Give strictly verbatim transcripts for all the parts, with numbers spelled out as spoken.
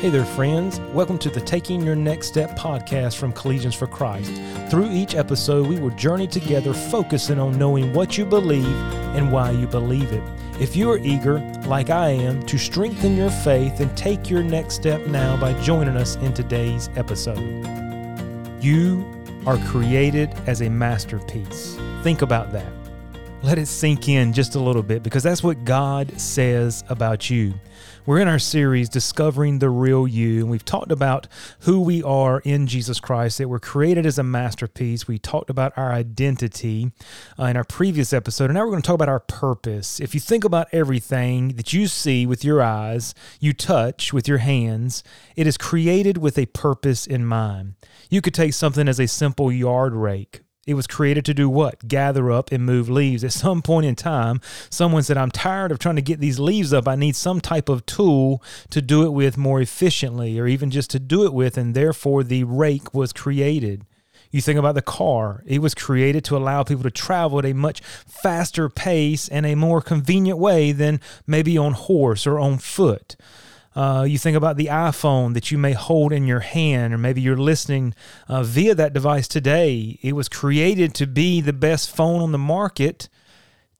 Hey there, friends. Welcome to the Taking Your Next Step podcast from Collegians for Christ. Through each episode, we will journey together focusing on knowing what you believe and why you believe it. If you are eager, like I am, to strengthen your faith and take your next step now by joining us in today's episode. You are created as a masterpiece. Think about that. Let it sink in just a little bit, because that's what God says about you. We're in our series, Discovering the Real You, and we've talked about who we are in Jesus Christ, that we're created as a masterpiece. We talked about our identity uh, in our previous episode, and now we're going to talk about our purpose. If you think about everything that you see with your eyes, you touch with your hands, it is created with a purpose in mind. You could take something as a simple yard rake. It was created to do what? Gather up and move leaves. At some point in time, someone said, I'm tired of trying to get these leaves up. I need some type of tool to do it with more efficiently, or even just to do it with, and therefore the rake was created. You think about the car. It was created to allow people to travel at a much faster pace and a more convenient way than maybe on horse or on foot. Uh, you think about the iPhone that you may hold in your hand, or maybe you're listening uh, via that device today. It was created to be the best phone on the market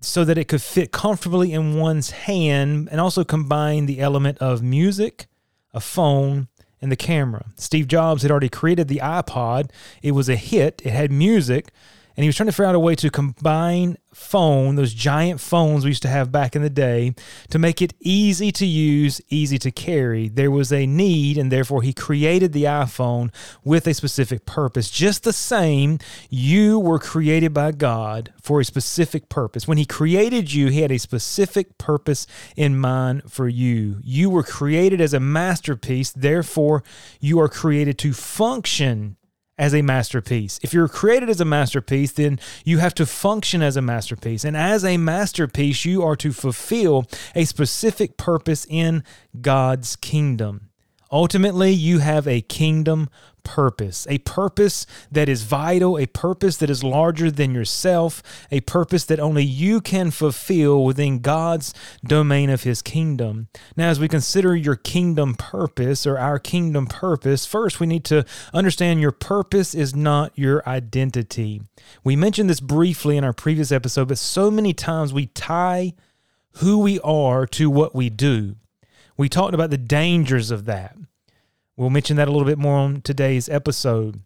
so that it could fit comfortably in one's hand, and also combine the element of music, a phone, and the camera. Steve Jobs had already created the iPod. It was a hit. It had music. And he was trying to figure out a way to combine phone, those giant phones we used to have back in the day, to make it easy to use, easy to carry. There was a need, and therefore he created the iPhone with a specific purpose. Just the same, you were created by God for a specific purpose. When he created you, he had a specific purpose in mind for you. You were created as a masterpiece, therefore you are created to function as a masterpiece. If you're created as a masterpiece, then you have to function as a masterpiece. And as a masterpiece, you are to fulfill a specific purpose in God's kingdom. Ultimately, you have a kingdom purpose, a purpose that is vital, a purpose that is larger than yourself, a purpose that only you can fulfill within God's domain of His kingdom. Now, as we consider your kingdom purpose, or our kingdom purpose, first we need to understand your purpose is not your identity. We mentioned this briefly in our previous episode, but so many times we tie who we are to what we do. We talked about the dangers of that. We'll mention that a little bit more on today's episode.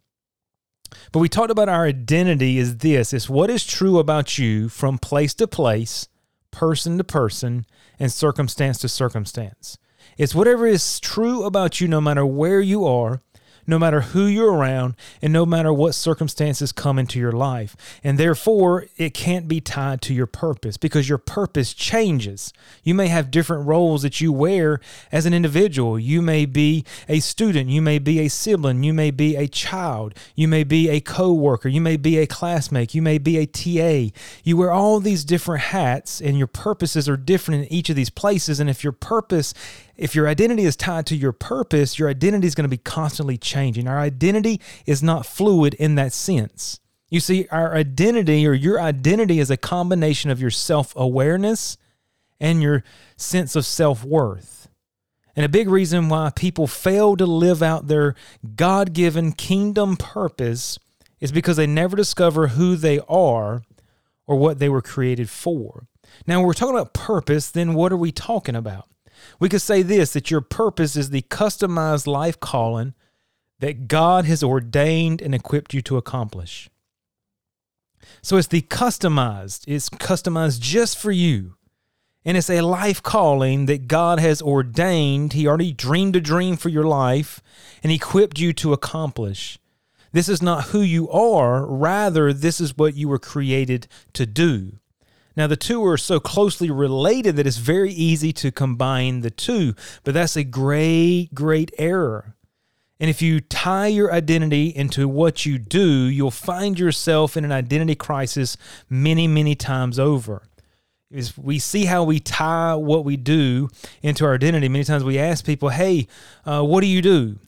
But we talked about our identity is this. It's what is true about you from place to place, person to person, and circumstance to circumstance. It's whatever is true about you no matter where you are, no matter who you're around, and no matter what circumstances come into your life. And therefore, it can't be tied to your purpose, because your purpose changes. You may have different roles that you wear as an individual. You may be a student. You may be a sibling. You may be a child. You may be a co-worker. You may be a classmate. You may be a T A. You wear all these different hats, and your purposes are different in each of these places. And if your purpose If your identity is tied to your purpose, your identity is going to be constantly changing. Our identity is not fluid in that sense. You see, our identity, or your identity, is a combination of your self-awareness and your sense of self-worth. And a big reason why people fail to live out their God-given kingdom purpose is because they never discover who they are or what they were created for. Now, when we're talking about purpose, then what are we talking about? We could say this, that your purpose is the customized life calling that God has ordained and equipped you to accomplish. So it's the customized, it's customized just for you. And it's a life calling that God has ordained. He already dreamed a dream for your life and equipped you to accomplish. This is not who you are, rather this is what you were created to do. Now, the two are so closely related that it's very easy to combine the two, but that's a great, great error. And if you tie your identity into what you do, you'll find yourself in an identity crisis many, many times over. Is we see how we tie what we do into our identity. Many times we ask people, hey, uh, what do you do?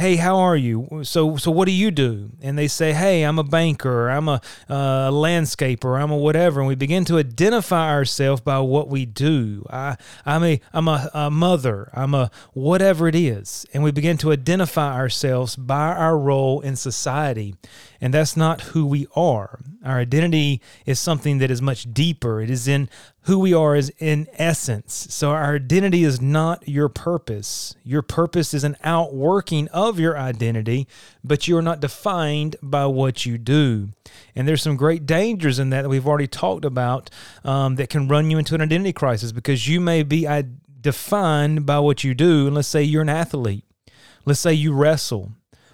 hey, how are you? So so what do you do? And they say, hey, I'm a banker, I'm a uh, landscaper, I'm a whatever. And we begin to identify ourselves by what we do. I, I'm, a, I'm a, a mother, I'm a whatever it is. And we begin to identify ourselves by our role in society. And that's not who we are. Our identity is something that is much deeper. It is in who we are is in essence. So our identity is not your purpose. Your purpose is an outworking of your identity, but you are not defined by what you do. And there's some great dangers in that that we've already talked about um, that can run you into an identity crisis because you may be defined by what you do. And let's say you're an athlete. Let's say you wrestle.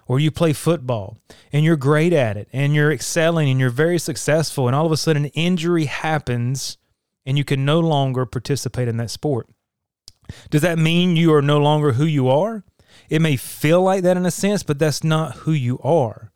Or you play football, and you're great at it, and you're excelling, and you're very successful, and all of a sudden an injury happens, and you can no longer participate in that sport. Does that mean you are no longer who you are? It may feel like that in a sense, but that's not who you are.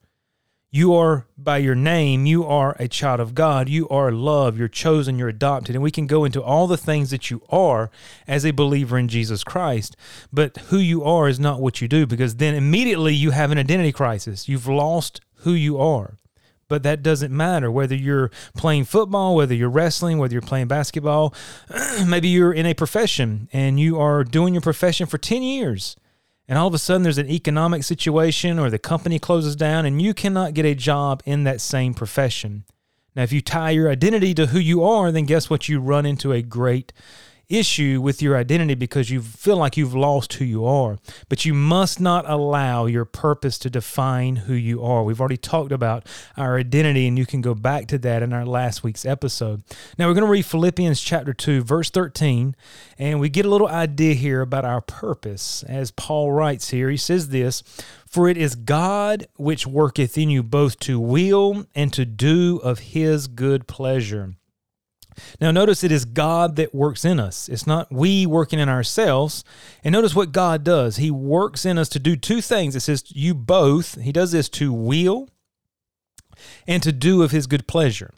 You are, by your name, you are a child of God. You are loved. You're chosen. You're adopted. And we can go into all the things that you are as a believer in Jesus Christ. But who you are is not what you do, because then immediately you have an identity crisis. You've lost who you are. But that doesn't matter, whether you're playing football, whether you're wrestling, whether you're playing basketball. Maybe you're in a profession, and you are doing your profession for ten years. And all of a sudden there's an economic situation or the company closes down and you cannot get a job in that same profession. Now, if you tie your identity to who you are, then guess what? You run into a great issue with your identity because you feel like you've lost who you are. But you must not allow your purpose to define who you are. We've already talked about our identity, and you can go back to that in our last week's episode. Now we're going to read Philippians chapter two, verse thirteen, and we get a little idea here about our purpose. As Paul writes here, he says this, "For it is God which worketh in you both to will and to do of his good pleasure." Now notice it is God that works in us. It's not we working in ourselves. And notice what God does. He works in us to do two things. It says you both. He does this to will and to do of his good pleasure.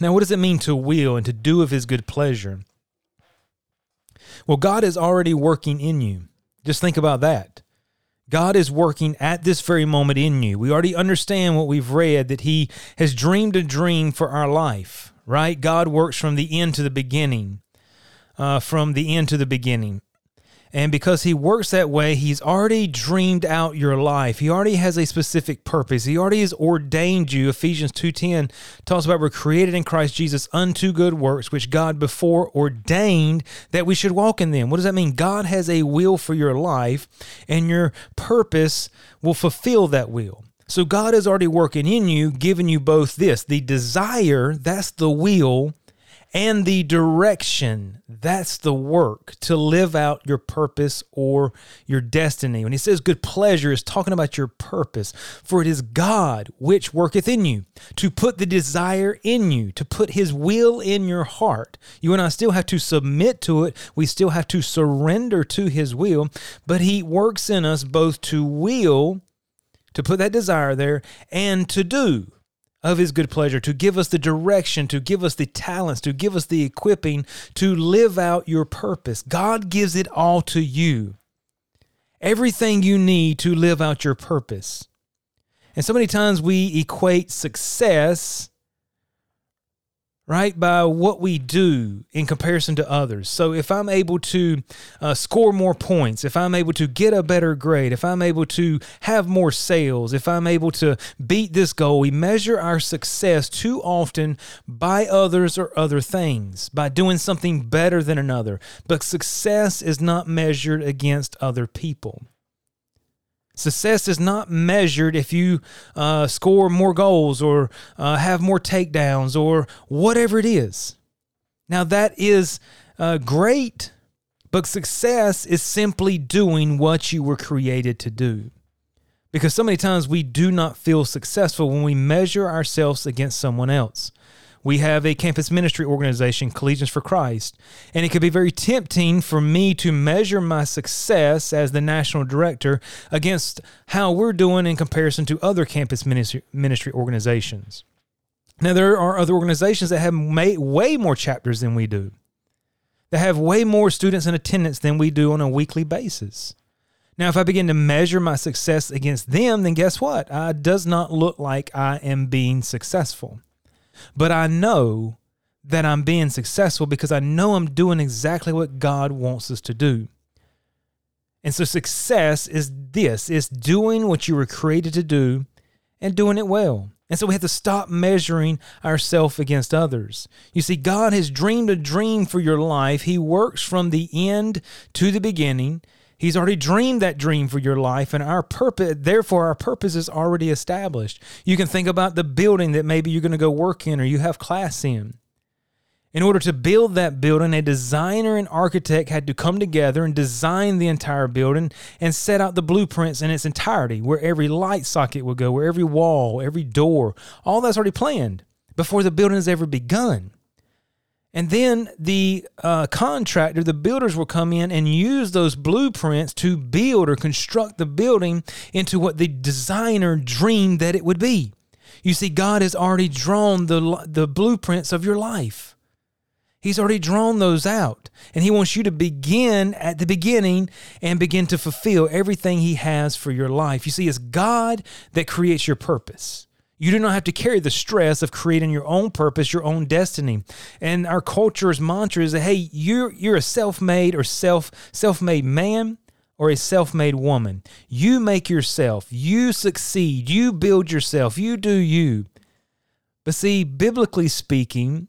Now what does it mean to will and to do of his good pleasure? Well, God is already working in you. Just think about that. God is working at this very moment in you. We already understand what we've read, that he has dreamed a dream for our life. Right? God works from the end to the beginning, uh, from the end to the beginning. And because he works that way, he's already dreamed out your life. He already has a specific purpose. He already has ordained you. Ephesians two ten talks about we're created in Christ Jesus unto good works, which God before ordained that we should walk in them. What does that mean? God has a will for your life, and your purpose will fulfill that will. So God is already working in you, giving you both this, the desire, that's the will, and the direction, that's the work, to live out your purpose or your destiny. When he says good pleasure, it's talking about your purpose. For it is God which worketh in you, to put the desire in you, to put his will in your heart. You and I still have to submit to it. We still have to surrender to his will, but he works in us both to will, to put that desire there, and to do of his good pleasure, to give us the direction, to give us the talents, to give us the equipping, to live out your purpose. God gives it all to you, everything you need to live out your purpose. And so many times we equate success, right, by what we do in comparison to others. So if I'm able to uh, score more points, if I'm able to get a better grade, if I'm able to have more sales, if I'm able to beat this goal, we measure our success too often by others or other things, by doing something better than another. But success is not measured against other people. Success is not measured if you uh, score more goals or uh, have more takedowns or whatever it is. Now that is uh, great, but success is simply doing what you were created to do. Because so many times we do not feel successful when we measure ourselves against someone else. We have a campus ministry organization, Collegians for Christ, and it could be very tempting for me to measure my success as the national director against how we're doing in comparison to other campus ministry organizations. Now, there are other organizations that have way more chapters than we do, that have way more students in attendance than we do on a weekly basis. Now, if I begin to measure my success against them, then guess what? It does not look like I am being successful. But I know that I'm being successful because I know I'm doing exactly what God wants us to do. And so success is this, is doing what you were created to do and doing it well. And so we have to stop measuring ourselves against others. You see, God has dreamed a dream for your life. He works from the end to the beginning. He's already dreamed that dream for your life, and our purpose, therefore our purpose is already established. You can think about the building that maybe you're going to go work in or you have class in. In order to build that building, a designer and architect had to come together and design the entire building and set out the blueprints in its entirety, where every light socket would go, where every wall, every door, all that's already planned before the building has ever begun. And then the uh, contractor, the builders will come in and use those blueprints to build or construct the building into what the designer dreamed that it would be. You see, God has already drawn the the blueprints of your life. He's already drawn those out, and he wants you to begin at the beginning and begin to fulfill everything he has for your life. You see, it's God that creates your purpose. You do not have to carry the stress of creating your own purpose, your own destiny. And our culture's mantra is that, hey, you're, you're a self-made or self, self-made man or a self-made woman. You make yourself. You succeed. You build yourself. You do you. But see, biblically speaking,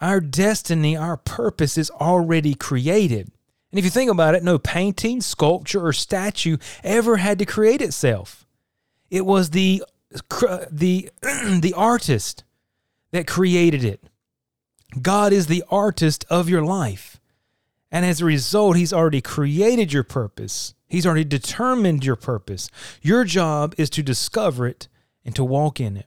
our destiny, our purpose is already created. And if you think about it, no painting, sculpture, or statue ever had to create itself. It was the the the artist that created it. God is the artist of your life. And as a result, he's already created your purpose. He's already determined your purpose. Your job is to discover it and to walk in it.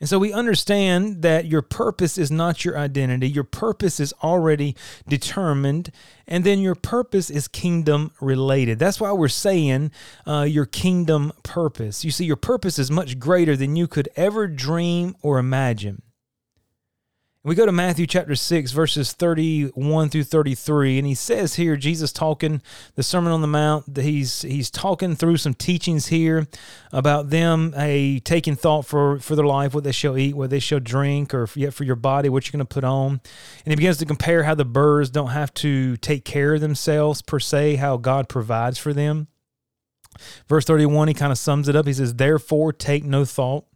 And so we understand that your purpose is not your identity. Your purpose is already determined. And then your purpose is kingdom related. That's why we're saying uh, your kingdom purpose. You see, your purpose is much greater than you could ever dream or imagine. We go to Matthew chapter six, verses thirty-one through thirty-three, and he says here, Jesus talking, the Sermon on the Mount, he's he's talking through some teachings here about them a, taking thought for, for their life, what they shall eat, what they shall drink, or yet for your body, what you're going to put on. And he begins to compare how the birds don't have to take care of themselves per se, how God provides for them. Verse thirty-one, he kind of sums it up. He says, therefore take no thought,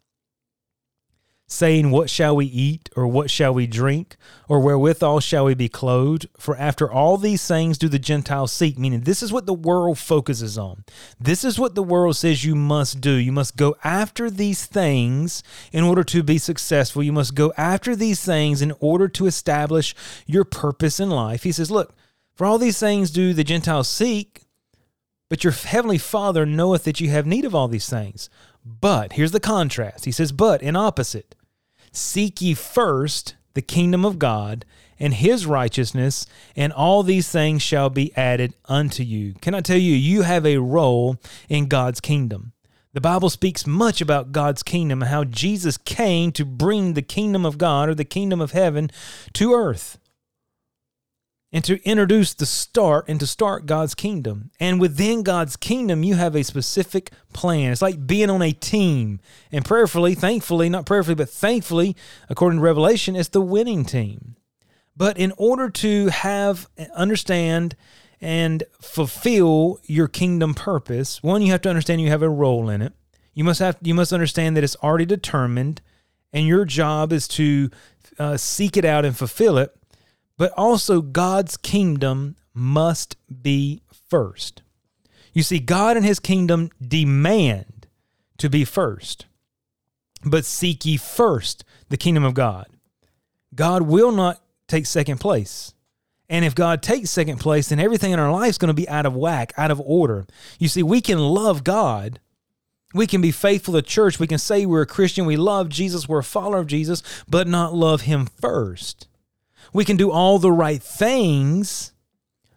saying, what shall we eat, or what shall we drink, or wherewithal shall we be clothed? For after all these things do the Gentiles seek. Meaning, this is what the world focuses on. This is what the world says you must do. You must go after these things in order to be successful. You must go after these things in order to establish your purpose in life. He says, look, for all these things do the Gentiles seek, but your heavenly Father knoweth that you have need of all these things. But, here's the contrast. He says, but, in opposite, seek ye first the kingdom of God and his righteousness, and all these things shall be added unto you. Can I tell you, you have a role in God's kingdom. The Bible speaks much about God's kingdom and how Jesus came to bring the kingdom of God or the kingdom of heaven to earth and to introduce the start and to start God's kingdom. And within God's kingdom, you have a specific plan. It's like being on a team. And prayerfully, thankfully, not prayerfully, but thankfully, according to Revelation, it's the winning team. But in order to have, understand, and fulfill your kingdom purpose, one, you have to understand you have a role in it. You must have, you must understand that it's already determined, and your job is to uh, seek it out and fulfill it. But also God's kingdom must be first. You see, God and his kingdom demand to be first. But seek ye first the kingdom of God. God will not take second place. And if God takes second place, then everything in our life is going to be out of whack, out of order. You see, we can love God. We can be faithful to church. We can say we're a Christian. We love Jesus. We're a follower of Jesus, but not love him first. We can do all the right things,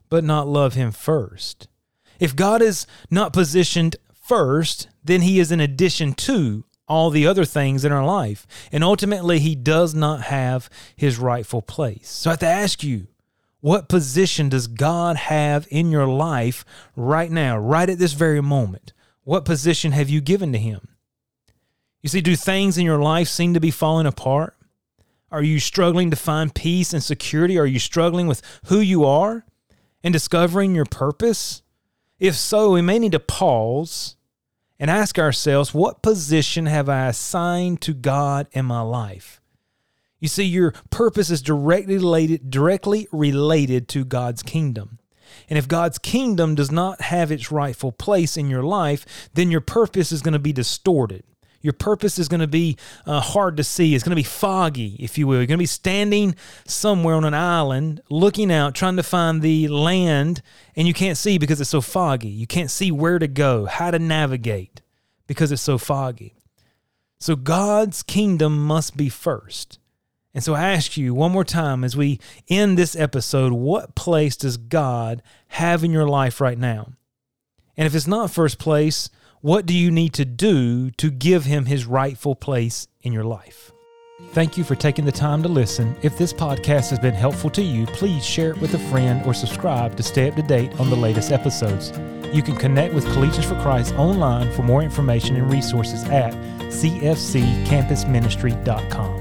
but not love him first. If God is not positioned first, then he is in addition to all the other things in our life. And ultimately, he does not have his rightful place. So I have to ask you, What position does God have in your life right now, right at this very moment? What position have you given to Him? You see, do things in your life seem to be falling apart? Are you struggling to find peace and security? Are you struggling with who you are and discovering your purpose? If so, we may need to pause and ask ourselves, what position have I assigned to God in my life? You see, your purpose is directly related, directly related to God's kingdom. And if God's kingdom does not have its rightful place in your life, then your purpose is going to be distorted. Your purpose is going to be uh, hard to see. It's going to be foggy, if you will. You're going to be standing somewhere on an island, looking out, trying to find the land, and you can't see because it's so foggy. You can't see where to go, how to navigate, because it's so foggy. So God's kingdom must be first. And so I ask you one more time as we end this episode, what place does God have in your life right now? And if it's not first place, what do you need to do to give Him His rightful place in your life? Thank you for taking the time to listen. If this podcast has been helpful to you, please share it with a friend or subscribe to stay up to date on the latest episodes. You can connect with Collegians for Christ online for more information and resources at c f c campus ministry dot com.